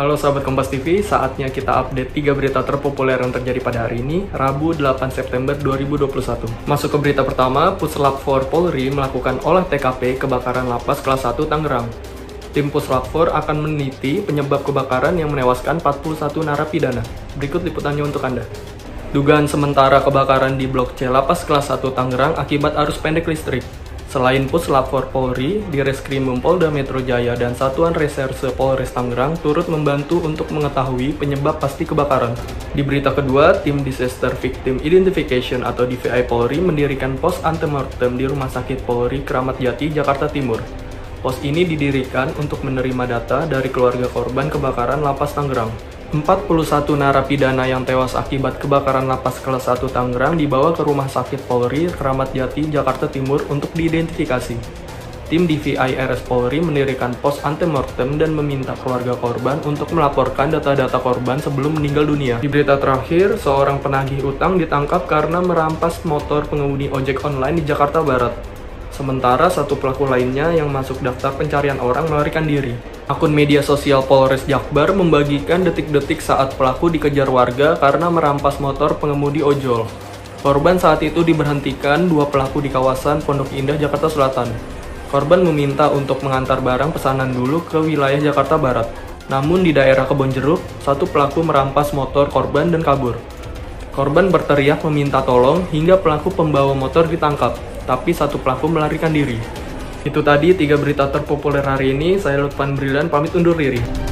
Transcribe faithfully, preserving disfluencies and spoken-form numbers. Halo sahabat Kompas T V, saatnya kita update tiga berita terpopuler yang terjadi pada hari ini, Rabu delapan September dua ribu dua puluh satu. Masuk ke berita pertama, Puslabfor Polri melakukan olah T K P kebakaran Lapas kelas satu Tangerang. Tim Puslabfor akan meneliti penyebab kebakaran yang menewaskan empat puluh satu narapidana. Berikut liputannya untuk Anda. Dugaan sementara kebakaran di Blok C Lapas kelas satu Tangerang akibat arus pendek listrik. Selain Puslabfor Polri, Direskrimum Polda Metro Jaya dan Satuan Reserse Polres Tangerang turut membantu untuk mengetahui penyebab pasti kebakaran. Di berita kedua, tim Disaster Victim Identification atau D V I Polri mendirikan pos antemortem di Rumah Sakit Polri Kramat Jati, Jakarta Timur. Pos ini didirikan untuk menerima data dari keluarga korban kebakaran Lapas Tangerang. empat puluh satu narapidana yang tewas akibat kebakaran Lapas kelas satu Tangerang dibawa ke Rumah Sakit Polri Kramat Jati, Jakarta Timur untuk diidentifikasi. Tim D V I R S Polri mendirikan pos antemortem dan meminta keluarga korban untuk melaporkan data-data korban sebelum meninggal dunia. Di berita terakhir, seorang penagih utang ditangkap karena merampas motor pengemudi ojek online di Jakarta Barat. Sementara satu pelaku lainnya yang masuk daftar pencarian orang melarikan diri. Akun media sosial Polres Jakbar membagikan detik-detik saat pelaku dikejar warga karena merampas motor pengemudi ojol. Korban saat itu diberhentikan dua pelaku di kawasan Pondok Indah, Jakarta Selatan. Korban meminta untuk mengantar barang pesanan dulu ke wilayah Jakarta Barat. Namun di daerah Kebon Jeruk, satu pelaku merampas motor korban dan kabur. Korban berteriak meminta tolong hingga pelaku pembawa motor ditangkap, tapi satu pelaku melarikan diri. Itu tadi tiga berita terpopuler hari ini, saya Lutvan Brilian pamit undur diri.